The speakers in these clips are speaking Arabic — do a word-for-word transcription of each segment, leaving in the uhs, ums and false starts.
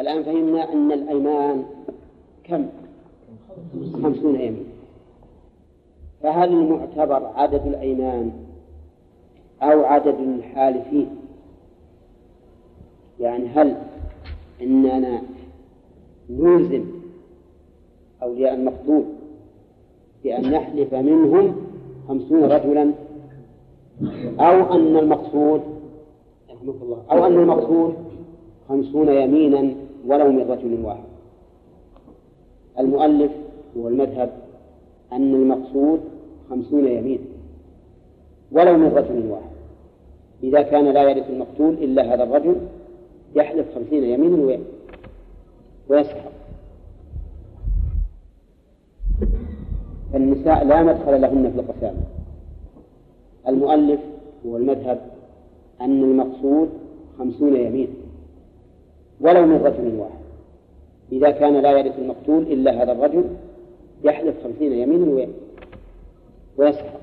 الآن فهمنا أن الأيمان كم؟ خمسون يمين. فهل المعتبر عدد الأيمان أو عدد الحالفين؟ يعني هل إننا نلزم أولياء المخطوب بأن نحلف منهم خمسون رجلا، أو أن المقصود رحمك الله أو أن المقصود خمسون يمينا ولو من رجل واحد؟ المؤلف هو المذهب أن المقصود خمسون يمين ولو من رجل واحد، إذا كان لا يرث المقتول إلا هذا الرجل يحلف خمسين يمينا ويسحب. النساء لا مدخل لهن في القسامة. المؤلف هو المذهب أن المقصود خمسون يمين ولو من رجل واحد، إذا كان لا يرث المقتول إلا هذا الرجل يحلف خمسين يمينا ويسحب.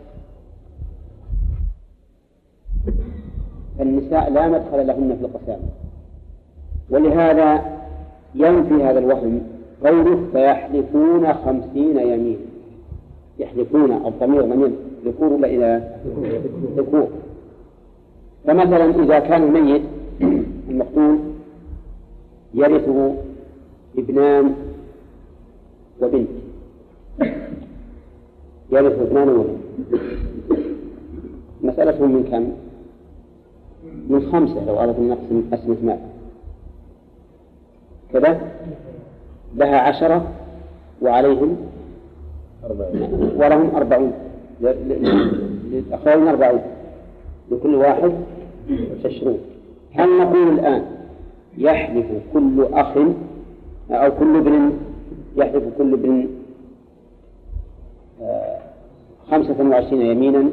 النساء لا مدخل لهن في القسامة، ولهذا ينفي هذا الوهم غيره فيحلفون خمسين يمينا. يحلفون الضمير من ذكور ولا إلى ذكور. فمثلا إذا كان الميت المقتول يرثه ابنان وبنت، يرثه ابنان وبنت، مسألتهم من كم؟ من خمسة لو أردنا نقسم أسمة مال كذا، لها عشرة وعليهم ولهم أربعون، للأخوين أربعون، لكل واحد عشرون. هل نقول الآن يحلف كل أخ أو كل ابن يحلف كل ابن خمسة وعشرين يمينا،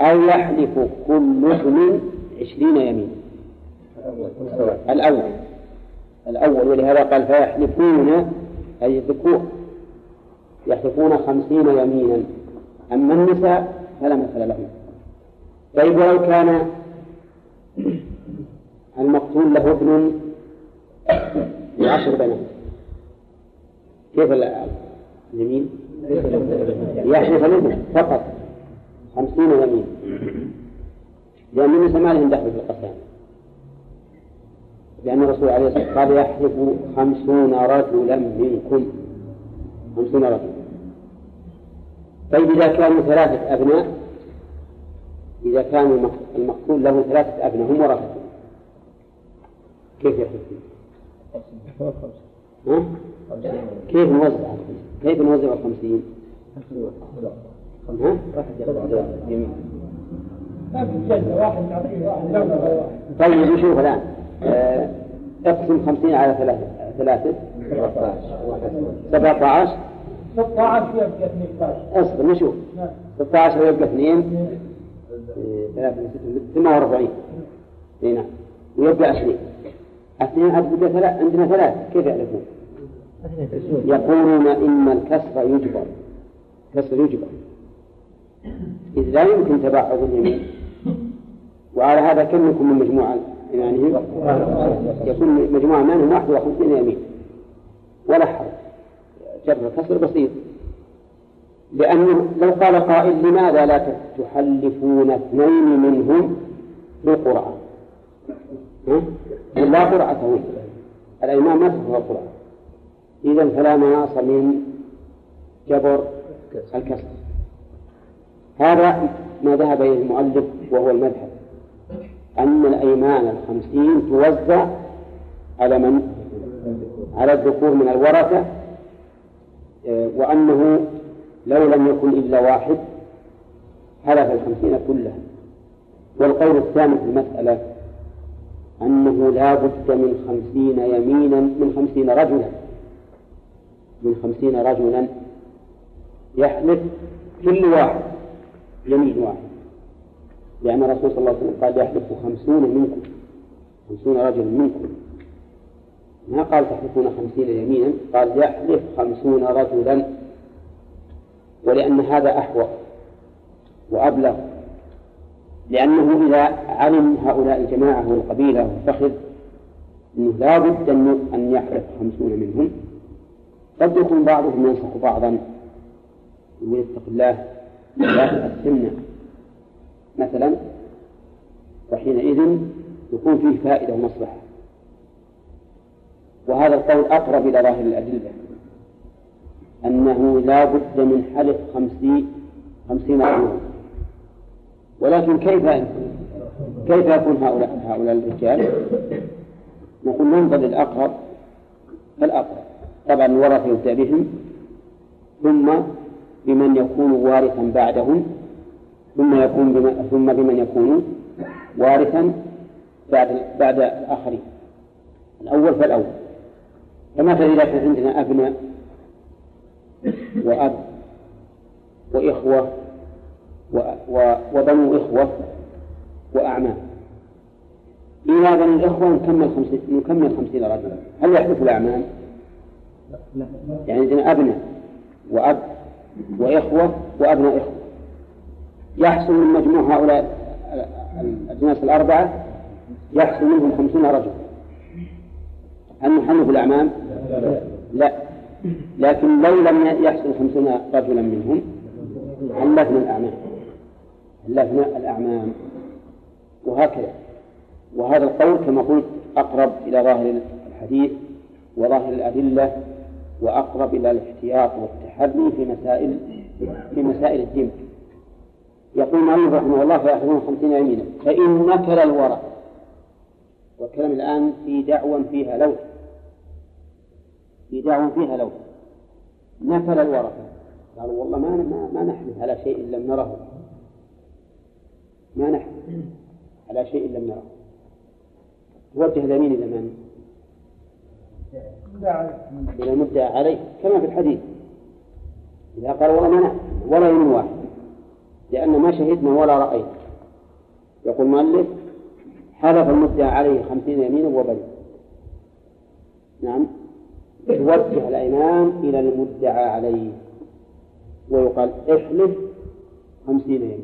أو يحلف كل ابن عشرين يمينا؟ الأول الأول ولهذا قال فيحلفون، أي الذكور يحلفون خمسين يمينا. أما النساء فلا مثل لهم. طيب ولو كان المقتول له ابن لعشر بنات، كيف اليمين؟ يحلف الابن فقط خمسين يمين، لأن النساء ما لهم دخل في القسامة، لأن الرسول عليه الصلاة والسلام قال يحلف خمسون رجلا منكم، خمسون رجلا. طيب إذا كانوا ثلاثة أبناء، إذا كان المقتول له ثلاثة أبناء هم ورثته، كيف يحلفون؟ كيف نوزع كيف نوزع الخمسين؟ طيب نشوف الآن، اقسم خمسين على ثلاثة ثلاثة سبعة عشر، ستة عشر يبقى اثنين عشر، أصبر نشوف ستة عشر يبقى اثنين ثلاثة ثمانية وأربعين، نعم، ويبقى عشرين، اثنين عبد ثلاثة عندنا ثلاثة، كيف يعرفون؟ يقولون إن الكسر يجبر، كسر يجبر، إذ لا يمكن تباعد اليمين. وعلى هذا كم يكون من مجموعة يمانهم؟ يكون مجموعة يمانهم واحد وخمسين يمين، ولا حرج، جر كسر بسيط. لأنه لو قال قائل لماذا لا تحلفون اثنين منهم بالقرعة؟ لا قرعة وين الأيمان ما تفهم القرعة، إذن فلا مناص من جبر الكسر. هذا ما ذهب إلى المؤلف وهو المذهب أن الأيمان الخمسين توزع على من؟ على الذكور من الورثة، وأنه لو لم يكن إلا واحد حلف الخمسين كلها. والقول الثاني في المسألة أنه لا بد من خمسين يمينا، من خمسين رجلا، من خمسين رجلا يحلف كل واحد يمين واحد، لأن الرسول صلى الله عليه وسلم قال يحلف خمسون منكم، خمسون رجل منكم، ما قال تحلفون خمسين يمينا، قال يحلف خمسون رجلا، ولأن هذا أحوط وأبلغ، لأنه إذا علم هؤلاء الجماعة والقبيلة والفخذ أنه لا بد أن يحرق خمسون منهم. قد يكون بعضهم ينشق بعضا ويتق الله لا تأثمنا مثلا، وحينئذ يكون فيه فائدة ومصلحة. وهذا القول أقرب إلى ظاهر الأدلة، أنه لا بد من حلف خمسين عام. ولكن كيف كيف يكون هؤلاء هؤلاء الرجال؟ نقول ننظر للأقرب فالأقرب طبعا ورثة بهم، ثم بمن يكون وارثا بعدهم، ثم يكون بمن ثم بمن يكون وارثا بعد بعد الآخرين. الأول فالأول. فمثلا إذا كان عندنا أبناء وأب وإخوة وبنو إخوة وأعمام، إلى بني الإخوة نكمل خمسين رجلا، هل يحدث الأعمام؟ يعني عندنا أبناء وأب وإخوة وأبناء إخوة، يحصل من مجموع هؤلاء الأجناس الأربعة يحصل منهم خمسين رجلا. هل نحلف الأعمام؟ لا، لكن لو لم يحصل خمسين رجلا منهم حلفنا الأعمام حلفنا الأعمام وهكذا. وهذا القول كما قلت أقرب إلى ظاهر الحديث وظاهر الأدلة، وأقرب إلى الاحتياط والتحري في مسائل في مسائل الدين. يقول المؤلف رحمه الله فيأخذون خمسين يمينا فإن نكل الورع، والكلام الآن في دعوى فيها لوث، في دعوى فيها لوث. نكل الورع قالوا والله ما ما, ما نحمل على شيء لم نره، ما نحمل على شيء لم نره. توجه اليمين إلى من؟ إلى المدعى عليه، كما في الحديث إذا قال والله ما نحمل ولا يمين واحد لأن ما شهدنا ولا رأينا. يقول المؤلف حلف المدعى عليه خمسين يمينا وبينا. نعم، يوجه الإمام إلى المدعى عليه ويقال احلف خمسين يمينا،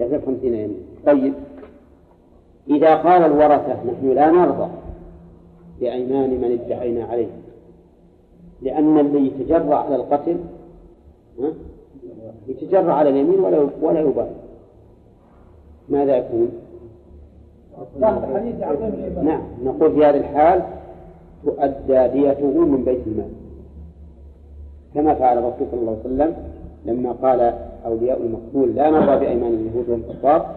احلف خمسين يمينا. طيب، إذا قال الورثة نحن لا نرضى بأيمان من ادعينا عليه، لأن اللي يتجرع على القتل ها؟ يتجرع على اليمين ولا ولا يبالي، ماذا يكون؟ نعم، نقول في هذا الحال تؤدى ديته من بيت المال، كما فعل الرسول صلى الله عليه وسلم لما قال أولياء المقتول لا نرضى بأيمان اليهود والكفار،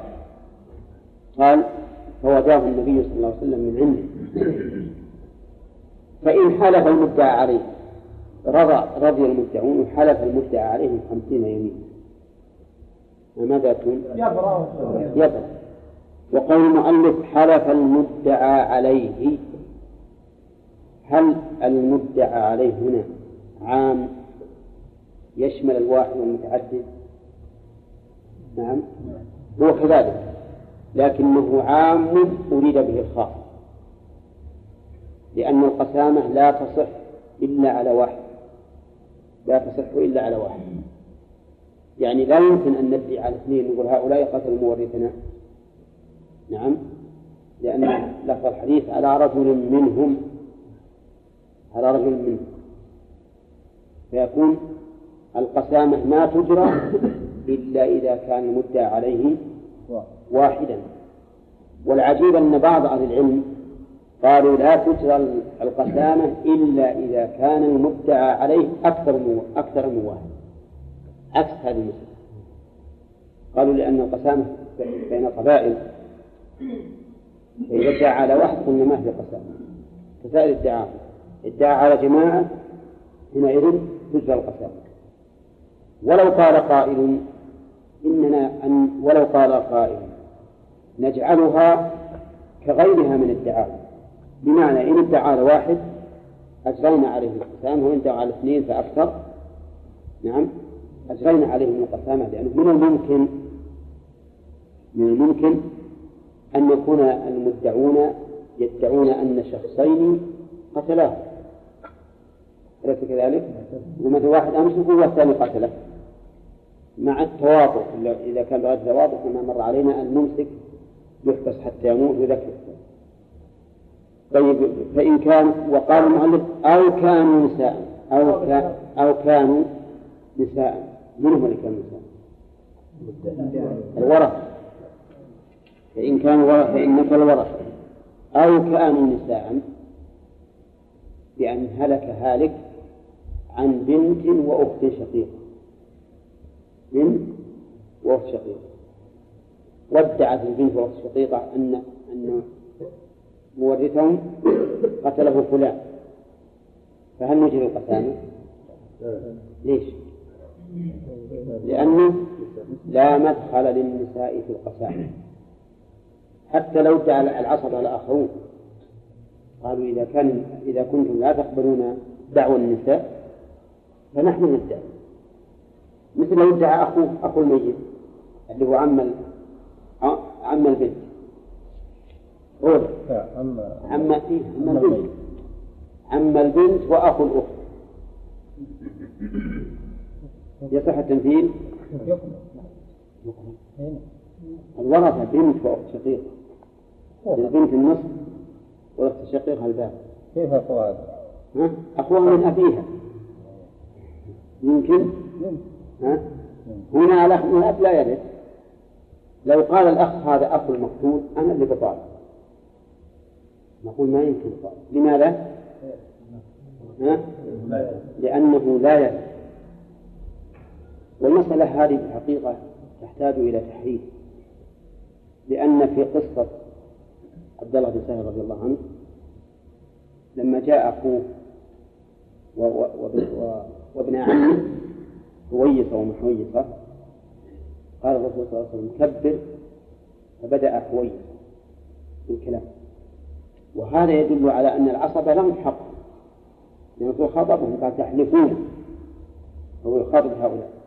قال فوجاه النبي صلى الله عليه وسلم من عنده. فإن حلف المدعى عليه رضى رضي المدعون، وحلف المدعى عليهم خمسين يمين، ماذا يكون؟ يبرأ. يبرأ. وقول المؤلف حلف المدعى عليه، هل المدعى عليه هنا عام يشمل الواحد والمتعدد؟ نعم، هو كذلك، لكنه عام أريد به الخاص، لأن القسامة لا تصح إلا على واحد، لا تصح إلا على واحد. يعني لا يمكن أن ندعي على اثنين نقول هؤلاء قتلوا مورثنا. نعم، لأن لفظ الحديث على رجل منهم، على رجل منهم، فيكون القسامة ما تجرى إلا إذا كان المدعى عليه واحدا. والعجيب أن بعض أهل العلم قالوا لا تجرى القسامة إلا إذا كان المدعى عليه أكثر من أكثر من واحد، عكس هذه المسألة. قالوا لأن القسامة بين قبائل، فإذا ادعى على واحد قلنا ما هي قسامة، كسائر الدعاء ادعى على جماعة حينئذ تجرى القسامة. ولو قال قائل إننا أن ولو قال قائل نجعلها كغيرها من الدعاء، بمعنى إن ادعى على واحد أجرينا عليه القسامة، وإن ادعى على اثنين فأكثر نعم أجرينا عليه من القسامة، لأنه من الممكن من الممكن أن يكون المدعون يدعون أن شخصين قتلاه، أليس كذلك؟ ومثل واحد أمس يقول والثاني قتله، مع التواطؤ. إذا كان بعد التواطؤ كما مر علينا أن نمسك يحبس حتى يموت وذكر، طيب فإن كان وقال المؤلف أو كانوا نساء أو كان أو كانوا نساء من هم اللي كانوا نساء؟ الورث. فإن كانوا ورث فإنك الورث. أو كانوا نساء بأن هلك هالك عن بنت وأخت شقيقة بنت وأخت شقيقة ودعت البنت وأخت شقيقة أن أن مورثهم قتله فلان، فهل نجري القتال؟ ليش؟ لأنه لا مدخل للنساء في القسامة، حتى لو جعل العصبة لأخوه قالوا إذا كان إذا كنتم لا تقبلون دعوى النساء فنحن ندعي، مثل لو ادعى أخوه أخو الميت اللي هو عم عم البنت قول عم عم البنت عم البنت وأخو الأخت يصح التمثيل؟ الورثة بنت وأخت شقيقة، البنت النصف والأخت الشقيقة الباقي. كيف أخوها؟ أخوها من أبيها يمكن؟ ها؟ هنا الأخ من الأب لا يرث. لو قال الأخ هذا أخو المقتول أنا اللي بطالب، نقول ما يمكن بطالب. لماذا؟ ها؟ لأنه لا يرث. والمسألة هذه الحقيقة تحتاج إلى تحرير، لأن في قصة عبد الله بن سهل رضي الله عنه لما جاء أخوه وابن عمه حويصة ومحويصة قال الرسول صلى الله عليه وسلم كبر، فبدأ حويصة بالكلام، وهذا يدل على أن العصبة لهم حق، لأنه خاطبهم قال تحلفون فهو يخاطب هؤلاء.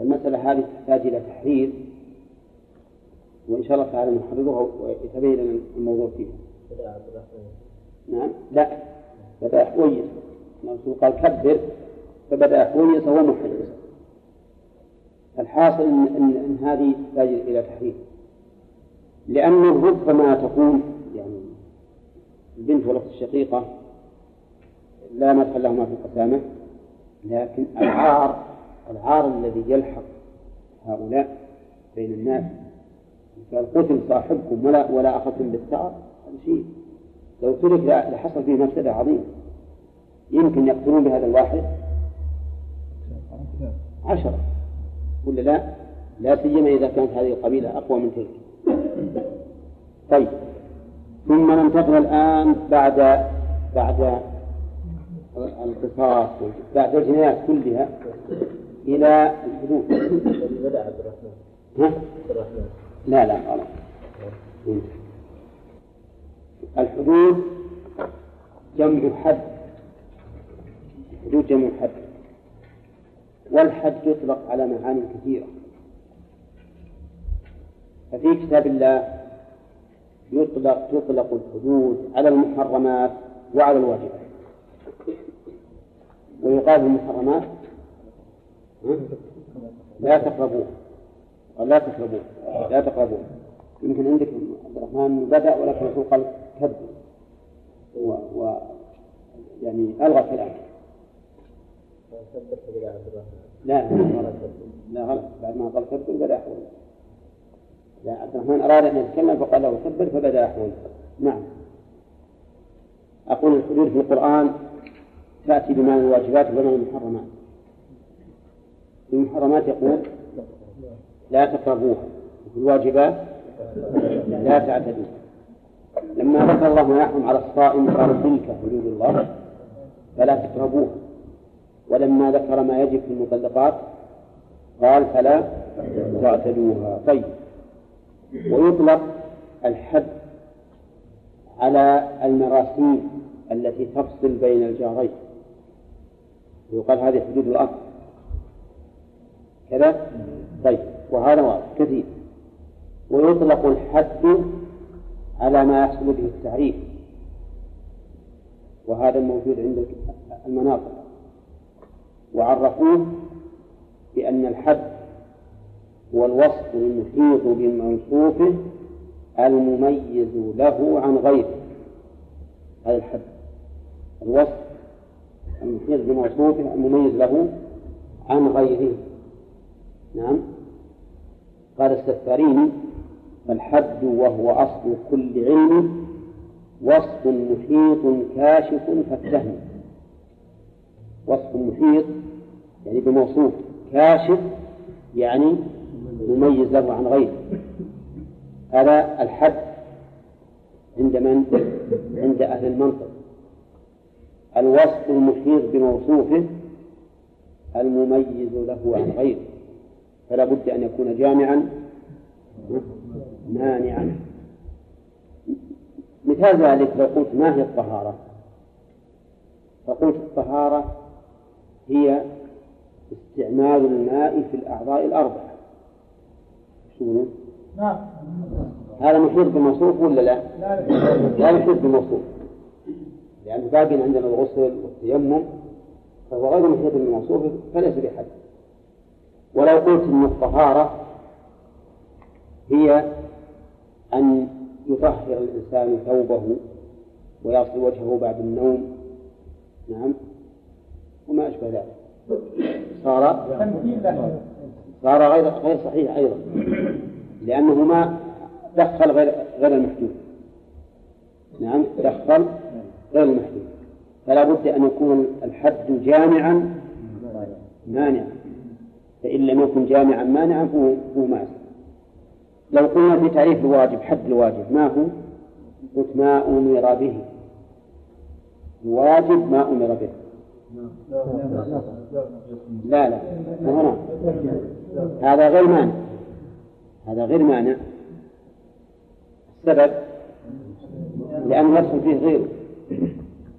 المسألة هذه تحتاج إلى تحرير، وإن شاء الله تعالى نحررها ويتبين لنا الموضوع فيها. نعم لا بدأ حويصة، الرسول قال كبر فبدأ حويصة ومحويصة. الحاصل إن, إن, إن هذه تحتاج إلى تحرير، لأنه ربما تكون يعني البنت والأخت الشقيقة لا مدخل لهما في القسامة، لكن العار العار الذي يلحق هؤلاء بين الناس، قال قتل صاحبكم ولا ولا أخذتم بالثأر، هذا شيء لو ترك لحصل فيه مفسدة عظيمة. يمكن يقتلون بهذا الواحد عشرة ولا لا، لا سيما إذا كانت هذه القبيلة أقوى من تلك. طيب ثم ننتقل الآن بعد بعد القصاص بعد الجنايات كلها إلى الحدود. بدأ عبد الرحمن. ها؟ عبد الرحمن. لا لا خلاص. الحدود جمع حد. الحدود جمع حد. والحد يطلق على معاني كثيرة. ففي كتاب الله يطلق تطلق الحدود على المحرمات وعلى الواجبات. ويقال المحرمات لا تقربوه لا تقربوه لا تقربوه. يمكن عندك عبد الرحمن بدأ ولكن الرسول قال كبر و... و يعني ألغى كلامه. لا لا غلط، بعد ما قال كبر بدأ أحول. لا عبد الرحمن أراد أن يتكلم فقال له كبر فبدأ أحول. نعم أقول الحدود في القرآن تأتي بمعنى الواجبات وبمعنى المحرمات. المحرمات يقول لا تقربوها، الواجبات لا تعتدوها. لما ذكر الله ما يحرم على الصائم قال تلك حدود الله فلا تقربوها، ولما ذكر ما يجب في المطلقات قال فلا تعتدوها. طيب ويطلق الحد على المراسيم التي تفصل بين الجارين، يقال هذه حدود الأرض كذا. طيب وهذا واضح كثير. ويطلق الحد على ما يحصل به التعريف، وهذا الموجود عند المناطق، وعرفوه بأن الحد هو الوصف المحيط بموصوفه المميز له عن غيره، هذا الحد. الوصف أن يحيز بموصوفه المميز له عن غيره. نعم. قال السفاريني: فالحد وهو أصل كل علم وصف محيط كاشف فاتهم. وصف محيط يعني بموصوف، كاشف يعني مميز له عن غيره. هذا الحد عند من؟ عند أهل المنطق. الوصف المحيط بموصوفه المميز له عن غيره، فلا بد أن يكون جامعا مانعا. مثال ذلك لو قلت: ما هي الطهارة؟ فقلت: الطهارة هي استعمال الماء في الأعضاء الأربعة. شو نعم؟ هذا محيط بموصوف ولا لا؟ لا محيط بموصوف، لأنه يعني باقي عندنا الغسل والتيمم، فهو غير محيط بموصوف فليس بحد. ولو قلت أن الطهارة هي أن يطهر الإنسان ثوبه ويغسل وجهه بعد النوم، نعم، وما أشبه ذلك، صار صار غير غير صحيح أيضا، لأنهما دخل غير غير المحدود. نعم، دخل غير المحدود. فلا بد أن يكون الحد جامعا مانعا، فإن لم يكن جامعا مانعا فهو فهو مانع. لو قلنا في تعريف الواجب، حد الواجب ما هو؟ قلت: ما أمر به. الواجب ما أمر به. لا لا هنا. هذا غير مانع، هذا غير مانع. السبب لأنه يدخل فيه غيره،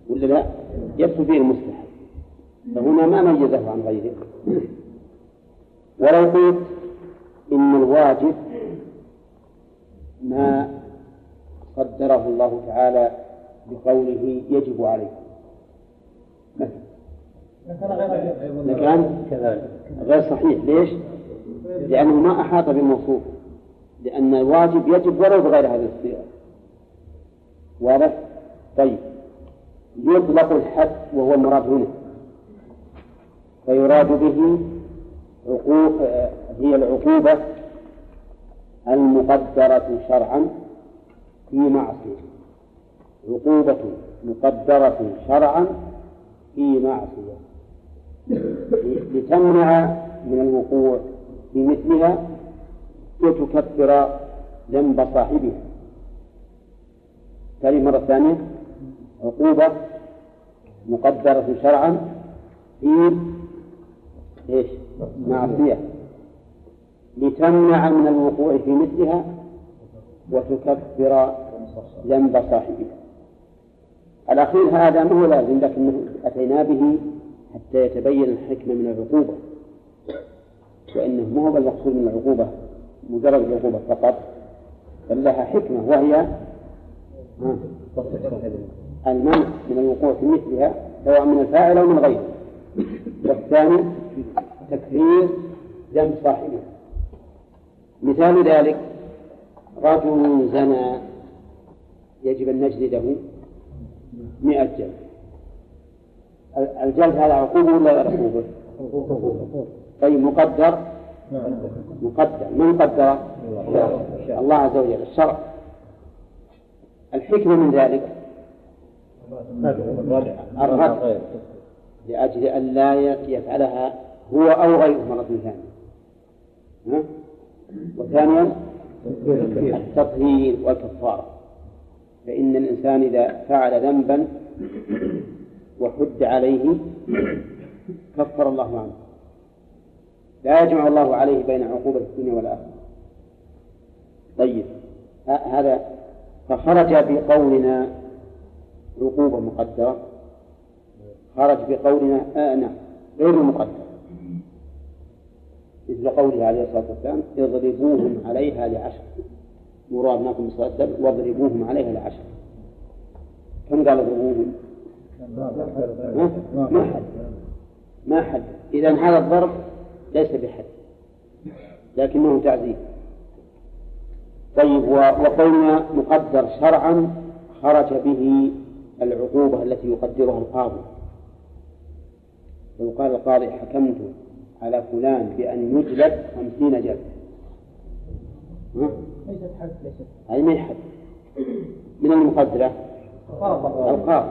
ولا لا؟ يدخل فيه المستحب، فهنا ما ميزه عن غيره. ولو قلت إن الواجب ما قدره الله تعالى بقوله: يجب عليكم، لكان غير صحيح. ليش؟ لأنه ما أحاط بالموصوف، لأن الواجب يجب ولو بغير هذه الصيغة. واضح؟ طيب، يطلق الحد وهو المراد هنا، فيراد به هي العقوبة المقدرة شرعا في معصية. عقوبة مقدرة شرعا في معصية لتمنع من الوقوع في مثلها وتكفر ذنب صاحبها. تالي مرة ثانية: عقوبة مقدرة شرعا في إيش؟ معصية لتمنع من الوقوع في مثلها وتكفر ذنب صاحبها. الأخير هذا ما هو لازم، لكنه أتينا به حتى يتبين الحكمة من العقوبة، وإنه ما هو المقصود من العقوبة مجرد العقوبة فقط، بل لها حكمة، وهي المنع من الوقوع في مثلها سواء من الفاعل أو من غيره. والثاني تكفير ذنب صاحبه. مثال ذلك: رجل زنى يجب أن نجلده مئة جلد. الجلد هذا عقوبة ولا غير عقوبة؟ طيب، مقدر مقدر من قدر؟ الله عز وجل، الشرع. الحكمة من ذلك الرد، لأجل أن لا يفعلها هو أو غيره مرة ثانية. وثانيا التطهير والكفارة، فإن الإنسان إذا فعل ذنبا وحد عليه كفر الله عنه، لا يجمع الله عليه بين عقوبة الدنيا والآخرة. طيب، هذا فخرج بقولنا عقوبة مقدرة، خرج بقولنا آنه غير مقدر، إذ لقوله عليه الصلاة والسلام: اضربوهم عليها لعشر، مرادناكم بالصلاة واضربوهم عليها لعشر. كم قال اضربوهم؟ ما حد، ما حد. إذن هذا الضرب ليس بحد، لكنه تعذيب. طيب، وقلنا مقدر شرعا خرج به العقوبة التي يقدرها القاضي. لو قال القاضي حكمت على فلان بأن يجلد خمسين جلد، ليست حد، ليست أي من حد من المقدرة القاضي،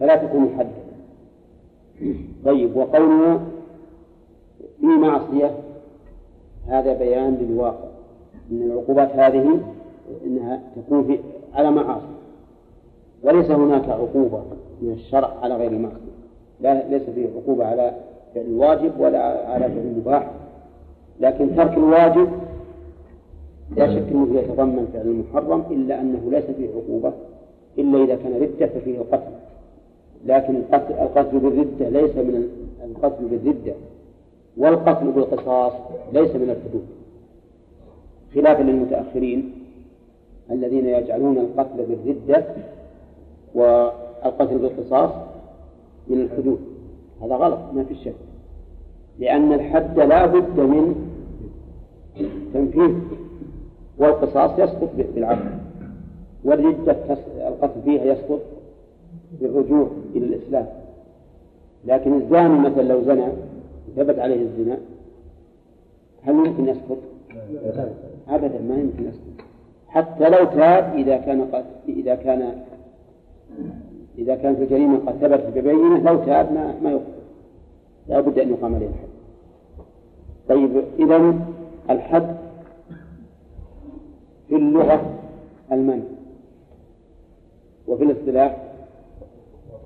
فلا تكون حد. طيب، وقوله في معصية هذا بيان للواقع أن العقوبات هذه أنها تكون في على معاصي، وليس هناك عقوبة من الشرع على غير المعصية، لا ليس فيه عقوبة على فعل الواجب ولا على فعل المباح، لكن ترك الواجب لا شك أنه يتضمن فعل المحرم، إلا أنه ليس فيه عقوبة إلا إذا كان ردة ففيه القتل، لكن القتل بالردة ليس من القتل بالردة، والقتل بالقصاص ليس من الحدود، خلافا للمتأخرين الذين يجعلون القتل بالردة والقتل بالقصاص من الحدود. هذا غلط ما في شك، لأن الحد لا بد من تنفيذ، والقصاص يسقط بالعفو، والردة القتل فيها يسقط بالرجوع إلى الإسلام. لكن الزاني مثلا لو زنى ثبت عليه الزنا هل يمكن يسقط؟ أبدا ما يمكن يسقط، حتى لو تاب إذا كان قد إذا كان إذا كان في الجريمة قد ثبت ببينة، لو تاب ما ما يقبل، لا بد أن يقام عليه الحد. طيب، إذا الحد في اللغة المنع، وفي الاصطلاح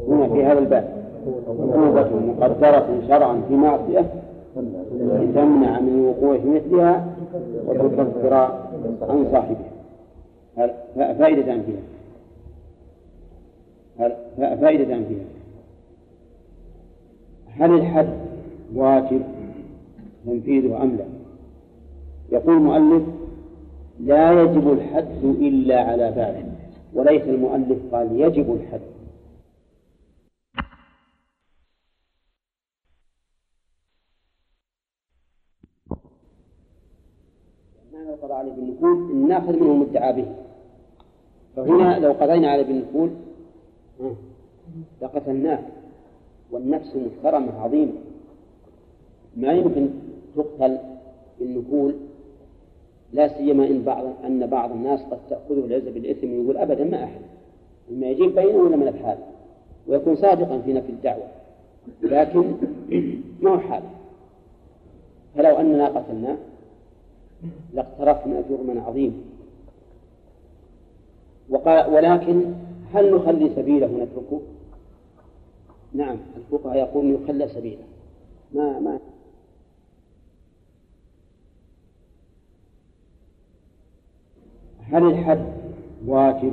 هنا في هذا الباب عقوبة مقدرة شرعا في معصية لتمنع من الوقوع في مثلها وتكفر عن صاحبها. فائدتان فيها، فائدتان فيها هل الحد واجب تنفيذه أم لا؟ يقول المؤلف لا يجب الحد إلا على فاعله، وليس المؤلف قال يجب الحد، قضى عليه بالنفول ناخذ منه المدعى به. فهنا لو قضينا عليه بالنفول لقتلناه، والنفس محترمة عظيمة ما يمكن تقتل بالنفول، لا سيما إن بعض أن بعض الناس قد تأخذه العزة بالإثم ويقول أبدا ما أحد ما يجيب بينه ولا من الحال، ويكون صادقا في نفي الدعوة، لكن ما هو حال. فلو أننا قتلناه لاقترفنا جرما عظيما، ولكن هل نخلي سبيله نتركه؟ نعم، الفقهاء يقولون يخلى سبيله، ما ما هل الحد واجب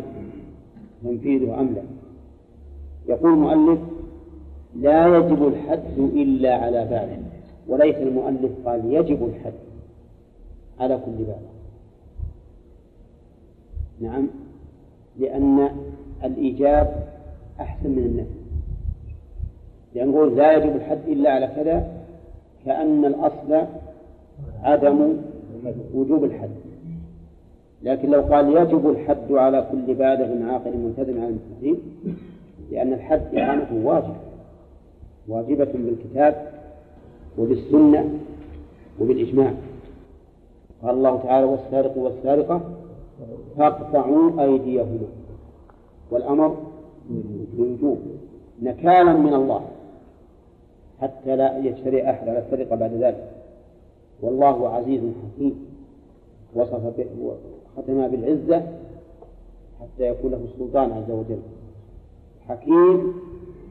تنفيذه أم لا؟ يقول المؤلف لا يجب الحد إلا على فاعله، وليس المؤلف قال يجب الحد على كل بالغ. نعم، لأن الإيجاب أحسن من النفي، لأن نقول لا يجب الحد إلا على كذا، كأن الأصل عدم وجوب الحد. لكن لو قال يجب الحد على كل بالغ عاقل ملتزم على المستحيل، لأن الحد إعانته واجب، واجبة بالكتاب وبالسنة وبالإجماع. قال الله تعالى والسارق والسارقة فاقطعوا أيديهما، والأمر بالوجوب نكالا من الله حتى لا يجترئ أحد على السرقة بعد ذلك، والله عزيز حكيم. وصف به وختمها بالعزة حتى يكون له السلطان عز وجل، حكيم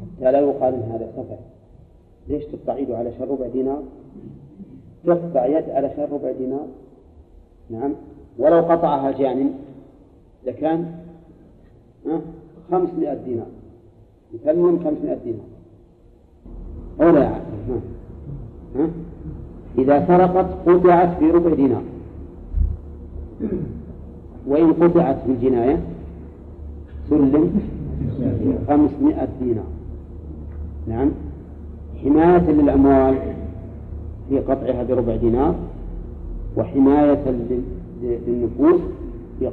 حتى لا يقال إن هذا سفه. ليش تقطع يده على شر ربع دينار؟ تقطع يد على شر ربع دينار؟ نعم، ولو قطعها جانب لكان خمسمائة دينار، يسلم خمسمائة دينار أو لا يعرف. إذا سرقت قطعت في ربع دينار، وإن قطعت في الجناية سلم خمسمائة دينار. نعم، حماية للأموال في قطعها بربع دينار، وحماية للنفوس في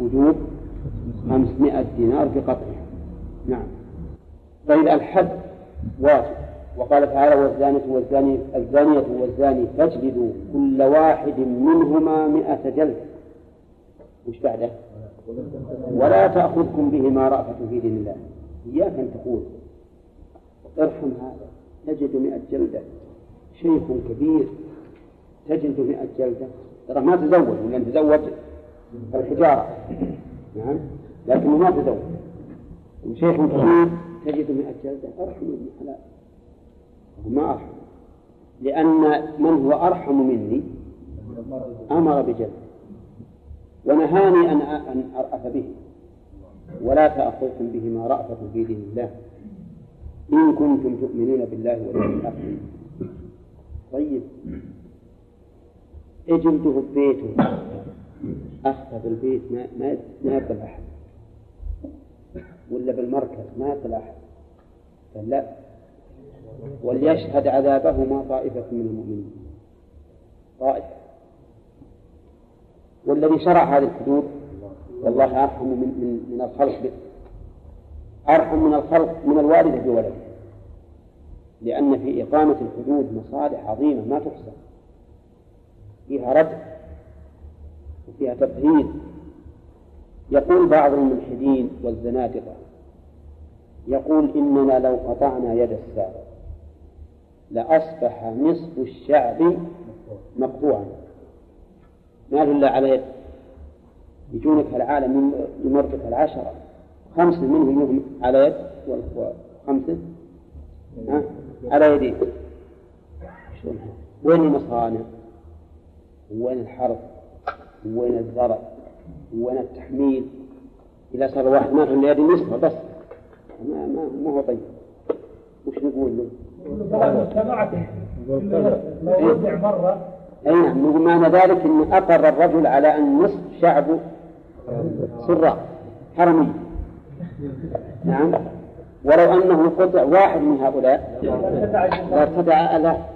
وجوب خمسمائة دينار في قطعها. نعم. طيب الحد واجب، وقال تعالى والزانية والزاني الزانية والزاني فاجلدوا كل واحد منهما مئة جلد، مش بعده ولا تأخذكم بهما رأفة في دين الله، إياك أن تقول ارحم هذا تجد مئة جلدة، شيخ كبير تجد مئة جلدة، ترى ما تزوج لأن تزوج الحجارة نعم، لكنه ما تزوج، شيخ كبير تجد مئة جلدة ارحم ابن حلال، ما أرحم، لأن من هو أرحم مني أمر بجلد ونهاني أن أن أرأف به، ولا تأخذكم بهما رأفة في دين الله إن كنتم تؤمنون بالله واليوم الآخر. طيب اجلده ببيته أخذ بالبيت ما ما يقبل أحد، ولا بالمركز ما يقبل أحد، فلا وليشهد عذابهما طائفة من المؤمنين، طائفة. والذي شرع هذه الحدود والله أرحم من, من, من الخلق به، أرحم من الخلق من الوالد بولده، لأن في إقامة الحدود مصالح عظيمة ما تحصى، فيها ردع وفيها تبهيد. يقول بعض الملحدين والزنادقة يقول إننا لو قطعنا يد السارق لأصبح نصف الشعب مقطوعا، ما إلا على يد، يجونك العالم يمرتك العشرة خمسة منهم يهم على يد وخمسة أه؟ على يديك، وين المصانع وين الحرب وين الزرع وين التحميل، إذا صار واحد ما إلا يد نصفه بس ما ما ما هو طيب، وش نقول له؟ سمعته لو وضع مرة أي نعم، نقول معنى ذلك أن أقر الرجل على أن نصف شعبه سراء حرمي نعم، ولو أنه قطع واحد من هؤلاء لا ارتدع أله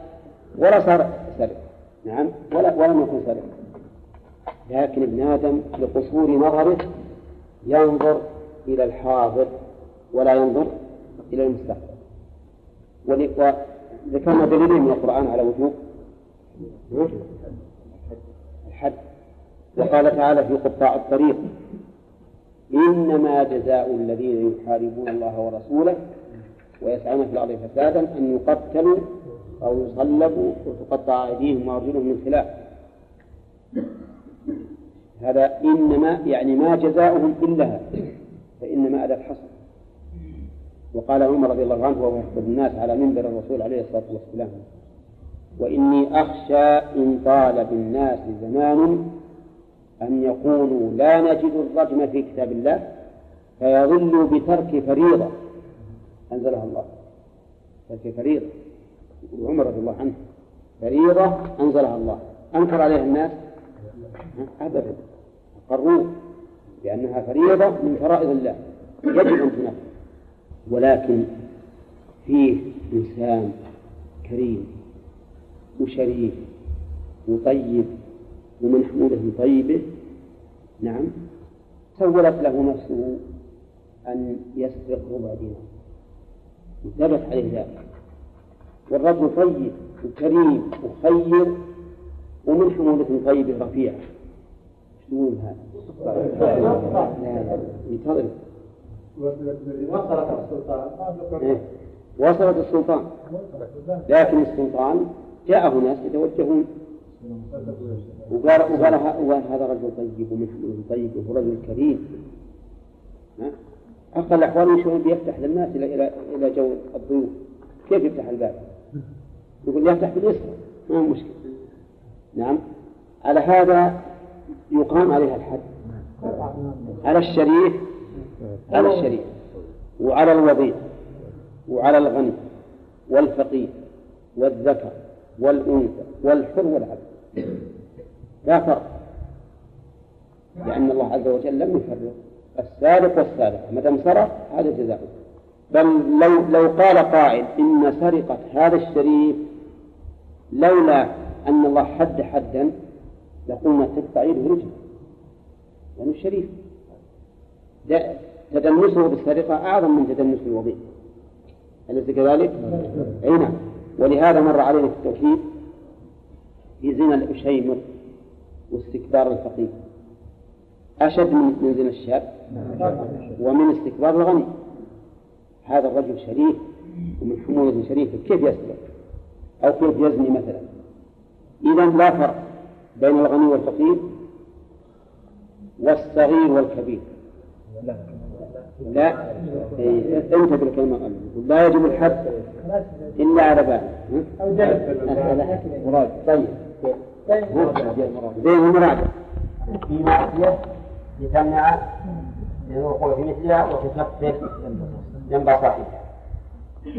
ولا صار سرق نعم، ولا ولم يكن سرق، لكن ابن آدم لقصور نظره ينظر إلى الحاضر ولا ينظر إلى المستقبل، وذكرنا دليل من القرآن على وجوب الحد، وقال تعالى في قطاع الطريق إنما جزاء الذين يحاربون الله ورسوله ويسعون في الأرض فسادا أن يقتلوا أو يصلبوا وتقطع أيديهم وأرجلهم من خلاف، هذا إنما يعني ما جزاؤهم إلا فإنما أداة حصر. وقال عمر رضي الله عنه وهو يخطب الناس على منبر الرسول عليه الصلاة والسلام وإني أخشى إن طال بالناس زمان أن يقولوا لا نجد الرجم في كتاب الله فيضلوا بترك فريضة أنزلها الله، ترك فريضة عمر رضي الله عنه فريضة أنزلها الله، أنكر عليها الناس أبدا، أقروا بأنها فريضة من فرائض الله يجب أن تنفذ، ولكن فيه إنسان كريم وشريف وطيب ومن حموده طيبه نعم، سولت له نفسه أن يسرق ربع دينار وثبت عليه ذلك، والرجل طيب وكريم وخير ومن حموده طيبه رفيع، شلون هذا؟ ينتظر وصلت السلطان وصلت السلطان لكن السلطان جاءه ناس يتوجهون وقال هذا رجل طيب ومحمود طيب ورجل كريم، أقل الأحوال مشهور بيفتح للناس إلى إلى جو الضيوف، كيف يفتح الباب؟ يقول يفتح باليسرى ما مشكلة نعم، على هذا يقام عليها الحد، على الشريف على الشريف وعلى الوضيع وعلى الغني والفقير والذكر والأنثى والحر والعبد لا فرق، لأن الله عز وجل لم يفرق، السارق والسارقة ما دام سرق هذا جزاؤه، بل لو لو قال قائل إن سرقة هذا الشريف لولا أن الله حد حدا لقلنا تقطع يده ورجله، لأنه الشريف تدنسه بالسرقة أعظم من تدنس الوضيع، أليس كذلك؟ أين؟ ولهذا مر علينا في التوحيد في زنا الأشيمر واستكبار الفقير أشد من زنا الشاب ومن استكبار الغني. هذا الرجل شريف ومن حمولة شريفة، كيف يسرق أو كيف يزني مثلا؟ إذن لا فرق بين الغني والفقير والصغير والكبير. لا أنت بالكلمة قلبي لا يجب الحد إلا على باله مراد. طيب زين المراجع في معصية لتمنع من الوقوع في مثلها وتكفر ذنب صاحبها.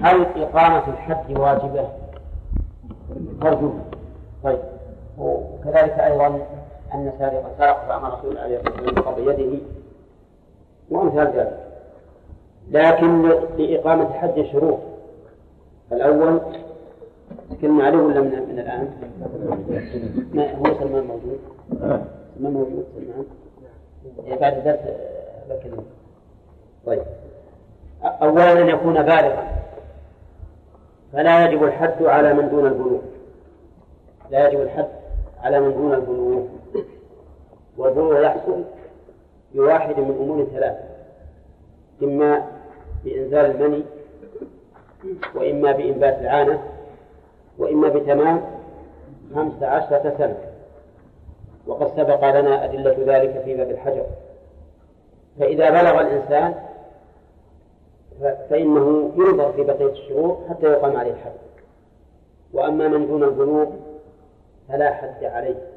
هل إقامة الحد واجبة؟ فرض. طيب وكذلك أيضا أن سارق سرق فأمر رسول عليه الصلاة والسلام بقبض يده وأمثال ذلك، لكن لإقامة حد شروط. الأول تكلمنا عليه ولا من, من الآن؟ ما هو سلمان موجود؟ سلمان موجود سلمان؟ بعد درس بكلمه. طيب أولا أن يكون بالغا، فلا يجب الحد على من دون البلوغ، لا يجب الحد على من دون البلوغ. والبلوغ يحصل بواحد من أمور ثلاثة، إما بإنزال المني، وإما بإنبات العانة، وإما بتمام خمس عشرة سنة. وقد سبق لنا أدلة ذلك في باب الحجر. فإذا بلغ الإنسان فإنه ينظر في بقية الشهور حتى يقام عليه الحد. وأما من دون البلوغ فلا حد عليه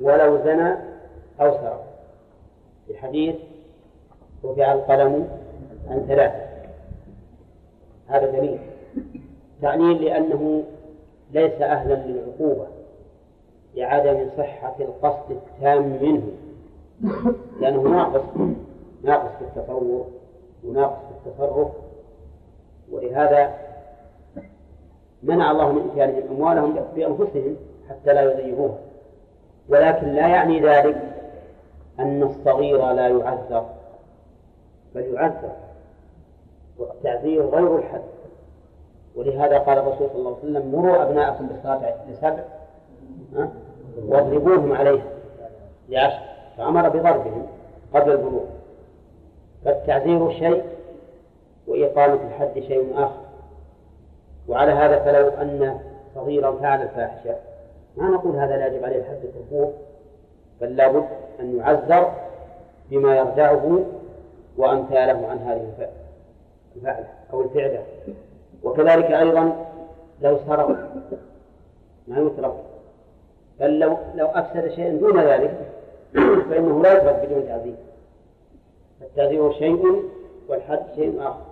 ولو زنى أو سرق. في الحديث رفع القلم عن ثلاث، هذا دليل تعليل لأنه ليس أهلا للعقوبة لعدم صحة القصد التام منه، لأنه ناقص ناقص في التصور وناقص في التصرف، ولهذا منع الله من إتيانهم أموالهم بأنفسهم حتى لا يضيعوها. ولكن لا يعني ذلك أن الصغير لا يعذر، بل يعذر، والتعذير غير الحد. ولهذا قال الرسول صلى الله عليه وسلم: مروا أبناءكم بالصلاة لسبع واضربوهم عليها لعشر، فأمر بضربهم قبل البلوغ. فالتعذير شيء وإقامة الحد شيء آخر. وعلى هذا فلو أن صغيرا فعل الفاحشة ما نقول هذا لا يجب عليه الحد الكفور، بل لابد أن يعذر بما يرجعه وأمثاله عن هذه الفعلة أو الفعلة. وكذلك أيضا لو سرق ما يترك، بل لو, لو أفسد شيئا دون ذلك فإنه لا يترك بدون تعذير. التعذير شيء والحد شيء آخر.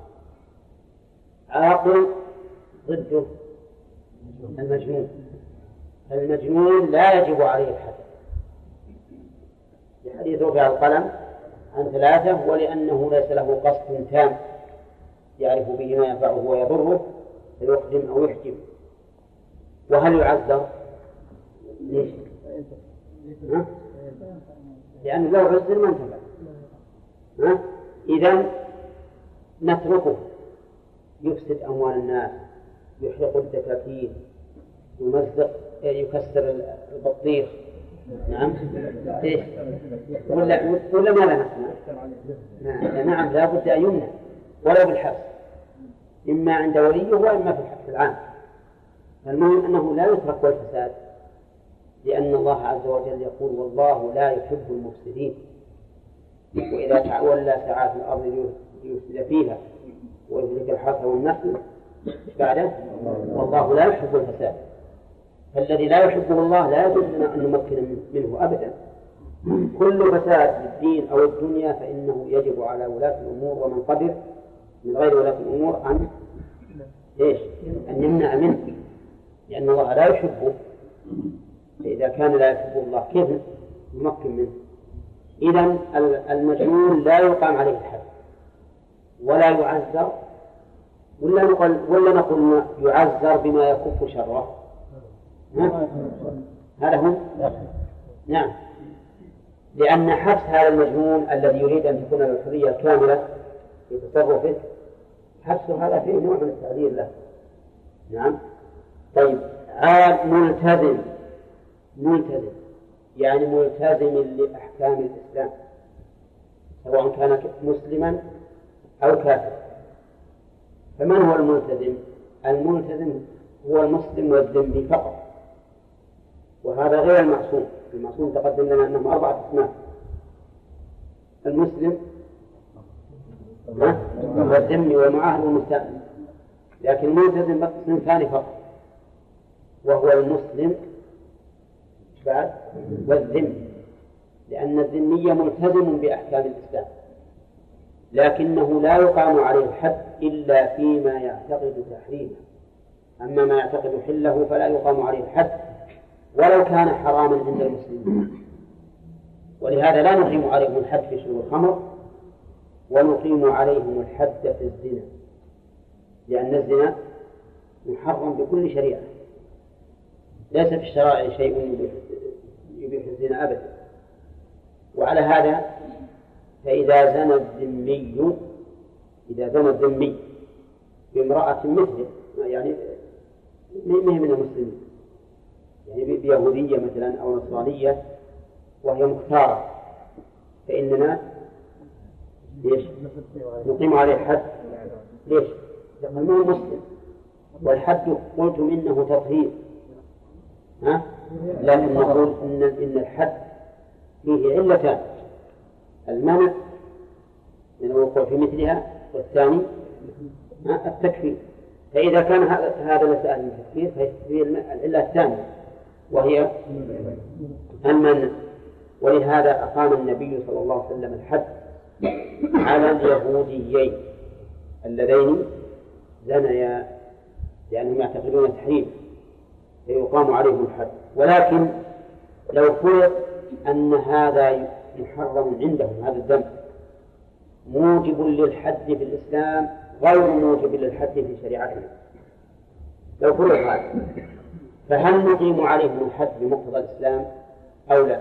عاقل ضده المجنون، المجنون لا يجب عليه الحد. الحديث رفع القلم عن ثلاثة، ولأنه ليس له قصد تام يعرف به ما ينفعه ويضره فيقدم أو يحجم. وهل يعذر؟ ليش؟ لأنه لو عذر ما انتفع. إذن نتركه يفسد أموال الناس، يحرق الدكاكين، يمزق، يكسر البطيخ، نعم إيه؟ ولا ولا ما لا نسمع. نعم نعم لا بد أن يمنع ولا بالحبس، إما عند وليه وإما في الحبس العام. فالمهم أنه لا يترك الفساد، لأن الله عز وجل يقول: والله لا يحب المفسدين. وإذا تولى ساعات الأرض ليفسد فيها ويهلك الحرث والنسل بعده، والله لا يحب الفساد. فالذي لا يحبه الله لا يجوز لنا أن نمكن منه أبدا. كل فساد في الدين أو الدنيا فإنه يجب على ولاة الأمور ومن قدر من غير ولاة الأمور أن إيش؟ أن يمنع منه، لأن الله لا يحبه. فإذا كان لا يحبه الله كيف نمكن منه؟ إذن المجنون لا يقام عليه الحد ولا يعذر، ولا نقول ولا نقول يعذر بما يكف شره. هذا هم؟ نعم. لأن حبس هذا المجنون الذي يريد أن تكون الحرية الكاملة في تصرفه، حبس هذا فيه نوع من التعذير له. نعم. طيب عاد ملتزم، ملتزم يعني ملتزم لأحكام الإسلام سواء كان مسلما أو كافرا. فمن هو الملتزم؟ الملتزم هو المسلم والذنبي فقط، وهذا غير المعصوم. المعصوم تقدم لنا أنهم أربعة أسماء: المسلم والذنبي والمعاهد والمستأمن. لكن الملتزم بقسم ثاني فقط وهو المسلم بعد والذنبي، لأن الذمية ملتزم بأحكام الإسلام لكنه لا يقام عليه الحد إلا فيما يعتقد تحريمه. أما ما يعتقد حله فلا يقام عليه الحد ولو كان حراما عند المسلمين. ولهذا لا نقيم عليهم الحد في شرب الخمر ونقيم عليهم الحد في الزنا، لأن الزنا محرم بكل شريعة، ليس في الشرائع شيء يبيح الزنا أبدا. وعلى هذا فإذا زنى الذمي، إذا زنى الذمي بامرأة مثله، يعني مهم من المسلمين، يعني بيهودية مثلا أو نصرانية وهي مختارة، فإننا ليش نقيم عليه الحد؟ ليش؟ لأنه مسلم، والحد قلتم إنه تطهير، ها؟ لأن نقول إن إن الحد فيه علتان: المنع من الوقوع في مثلها، والثاني التكفير. فإذا كان هذا مسألة من التكفير فهي العلة الثانية وهي المنع. ولهذا أقام النبي صلى الله عليه وسلم الحد على اليهوديين اللذين زنيا، لأنهم يعتقدون التحريم فيقام عليهم الحد. ولكن لو فرض أن هذا محرم عندهم، هذا الذنب موجب للحد في الإسلام غير موجب للحد في شريعتنا، لو كل هذا، فهل نقيم عليهم الحد بمقتضى الإسلام أو لا؟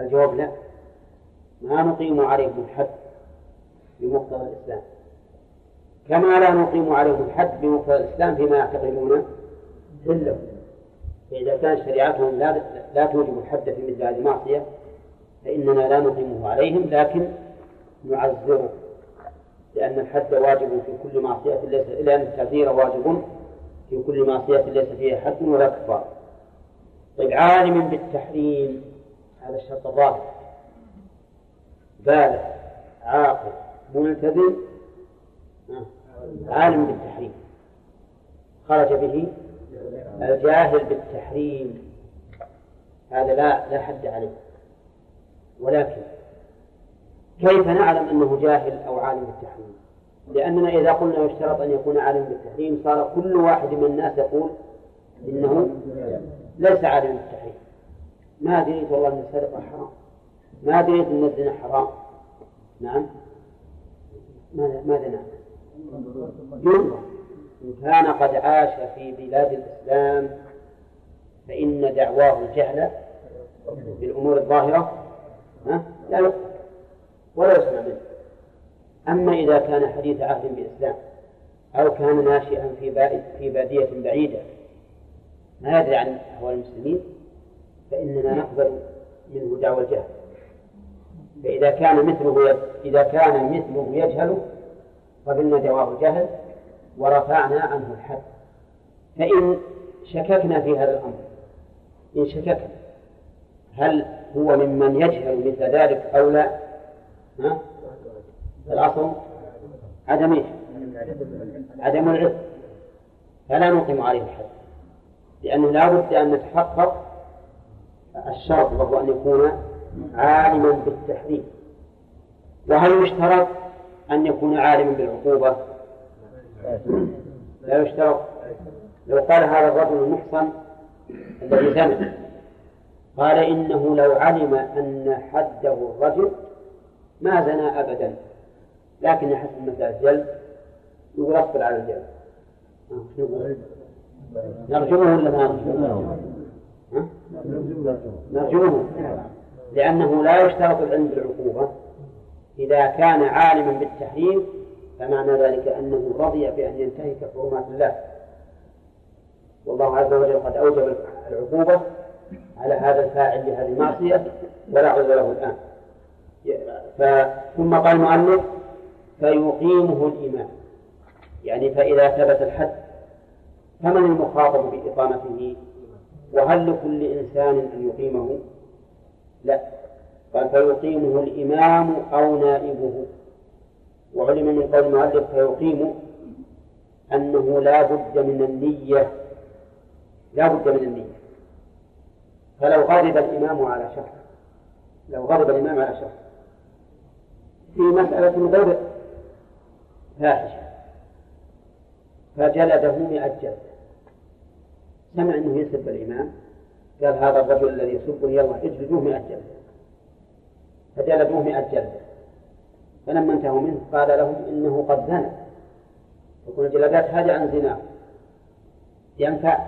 الجواب لا، ما نقيم عليهم الحد بمقتضى الإسلام، كما لا نقيم عليهم الحد بمقتضى الإسلام فيما يعتقدون إلا. فإذا كان شريعتهم لا لا توجب الحد في مثل هذه المعصية فإننا لا نقيمه عليهم، لكن نعذره، لأن الحد واجب في كل معصية ليس، لأن التعذير واجب في كل معصية ليس فيها حد ولا كفار. طيب عالم بالتحريم، هذا الشرط الرابع: بالغ عاقل ملتزم عالم بالتحريم. خرج به الجاهل بالتحريم، هذا لا لا حد عليه. ولكن كيف نعلم أنه جاهل أو عالم بالتحريم؟ لأننا إذا قلنا يشترط أن يكون عالم بالتحريم صار كل واحد من الناس يقول إنه ليس عالم بالتحريم. ما دريت والله أن السرقة حرام، ما دريت أن الزنا حرام. نعم، ماذا ماذا نعلم؟ إن كان قد عاش في بلاد الإسلام فإن دعواه الجهل بالأمور الظاهرة لا يقبل ولا يسمع منه. أما إذا كان حديث عهد بالإسلام أو كان ناشئا في, في بادية بعيدة ما يدري عن أهوال المسلمين فإننا نقبل منه دعوى الجهل. فإذا كان مثله إذا كان مثله يجهل قبلنا دعواه الجهل ورفعنا عنه الحد. فإن شككنا في هذا الأمر، إن شككنا هل هو ممن يجهل مثل ذلك أو لا؟ ها؟ الأصل عدم إيه؟ عدم العذر، فلا نقيم عليه الحد، لأنه لا بد أن نتحقق الشرط وهو أن يكون عالما بالتحريم. وهل يشترط أن يكون عالما بالعقوبة؟ لا يشترط. لو قال هذا الرجل المحصن الذي زنى قال إنه لو علم أن حده الرجل ما زنى أبدا، لكن يحس مثل الجلد يقول أصبر على الجلد، نرجمه ولا ما نرجمه؟ نرجمه لأنه لا يشترط العلم بالعقوبة. إذا كان عالما بالتحريم فمعنى ذلك أنه رضي بأن ينتهك حرمات الله، والله عز وجل قد أوجب العقوبة على هذا الفاعل لهذه المعصية ولا عذر له الآن. ثم قال المؤلف فيقيمه الإمام، يعني فإذا ثبت الحد فمن المخاطب بإقامته؟ وهل لكل إنسان أن يقيمه؟ لا، قال فيقيمه الإمام أو نائبه. وعلم من قول المؤلف فيقيم أنه لا بد من النية، لا بد من النية. فلو غضب الإمام على شخص، لو غضب الإمام على شخص في مسألة غير فاحشة فجلده مئة جلدة، سمع أنه يسب الإمام قال هذا الرجل الذي يسبني يلا اجلدوه مئة جلدة، فجلدوه مئة جلدة. فلما انتهوا منه قال لهم إنه قد زنى، وكل جلدات هذه عن زنا ينفع؟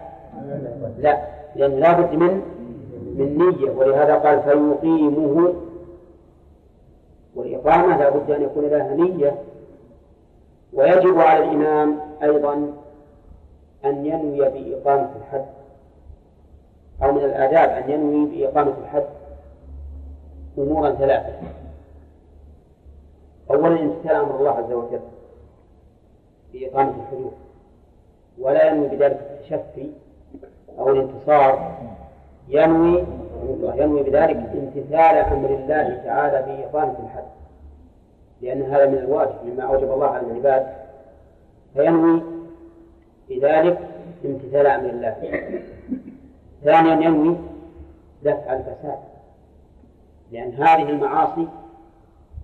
لا، لأن لا بد من من نية. ولهذا قال فيقيمه، والإقامة لا بد أن يكون لها نية. ويجب على الإمام أيضا أن ينوي بإقامة الحد، أو من الآداب أن ينوي بإقامة الحد أمورا ثلاثة. أولا امتثال أمر الله عز وجل بإقامة الحدود، ولا ينوي بذلك التشفي أو الانتصار، ينوي ينوي بذلك امتثال أمر الله تعالى بإقامة الحد، لأن هذا من الواجب مما أوجب الله على العباد، فينوي بذلك امتثال أمر الله. ثانيا ينوي دفع الفساد، لأن هذه المعاصي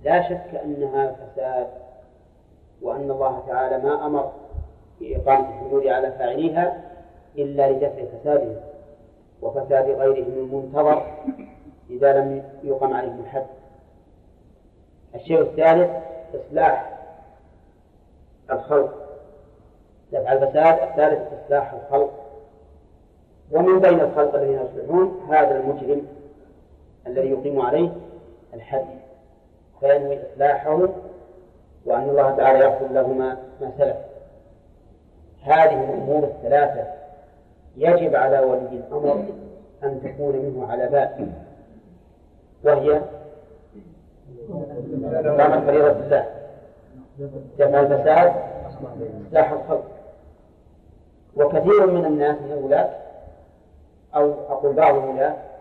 لا شك أنها فساد، وأن الله تعالى ما أمر بإقامة الحدود على فاعليها إلا لدفع فسادهم وفساد غيرهم المنتظر إذا لم يقم عليهم الحد. الشيء الثالث إصلاح الخلق، دفع الفساد. الثالث إصلاح الخلق، ومن بين الخلق الذين يصلحون هذا المجرم الذي يقيم عليه الحد، فينوي إصلاحه وأن الله تعالى يغفر لهما ما سلف. هذه الأمور الثلاثة يجب على ولي الأمر أن تكون منه على بال، وهي إقامة فريضة الله، دفع الفساد، إصلاح الخلق. وكثير من الناس هؤلاء أو أقول بعض هؤلاء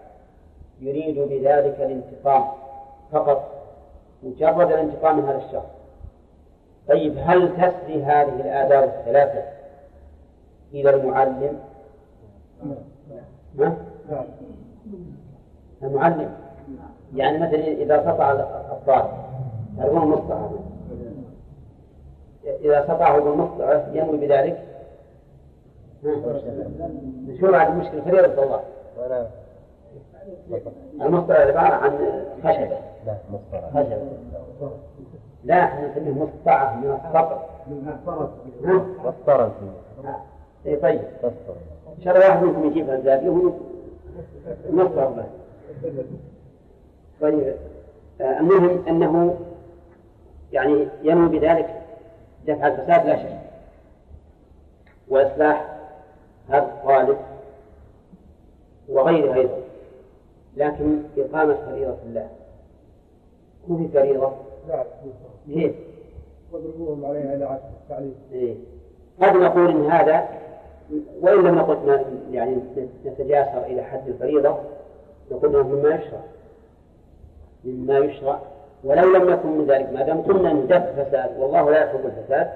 يريد بذلك الانتقام فقط، مجرد الانتقام من هذا الشخص. طيب، هل تسري هذه الآداب الثلاثة إلى المعلم؟ ما؟ المعلم يعني مثلا إذا سطع الأطفال يرون مصطعه، إذا سطعه بالمصطعه ينوي بذلك نشور عن المشكلة فريضة الله. المصطعه عبارة عن خشبة، لا احنا نسميه مصطعه من الصقر، مسطرة. طيب إن شاء الله واحد منكم يجيبها الزابية ومسطر به. طيب، المهم أنه يعني ينوي بذلك دفع الفساد لا شك، وإصلاح هذا الطالب وغيره أيضا. لكن إقامة فريضة الله كل فريضة إيه؟ واضربوهم عليها لعنة التعليم. إيه؟ قد نقول إن هذا، وإن لم نقول يعني نتجاسر إلى حد الفريضة، نقول إنه مما يشرع، مما يشرع ولو لم يكن من ذلك. ما دام قلنا ندفع فساد والله لا يحب الفساد،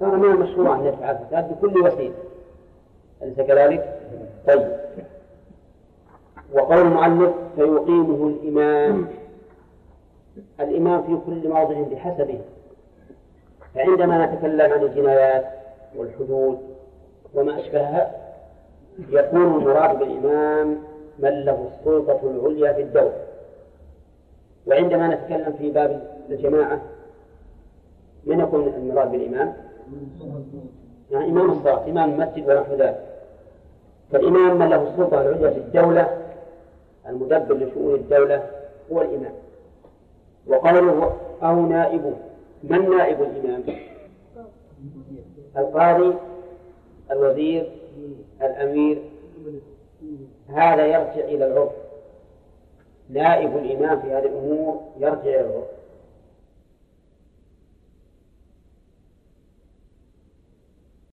صار ما المشروع أن ندفع الفساد بكل وسيلة، أليس كذلك؟ طيب، وقول المؤلف فيقيمه الإمام، الإمام في كل موضع بحسبه. فعندما نتكلم عن الجنايات والحدود وما أشبهها يكون المراد بالإمام من له السلطة العليا في الدولة، وعندما نتكلم في باب الجماعة من يكون المراد بالإمام؟ يعني إمام الصلاة، إمام المسجد ونحو ذلك. فالإمام من له السلطة العليا في الدولة المدبر لشؤون الدولة هو الإمام. وقوله أو نائبه، من نائب الإمام؟ القاضي، الوزير، الأمير، هذا يرجع إلى العرف. نائب الإمام في هذه الأمور يرجع إلى العرف.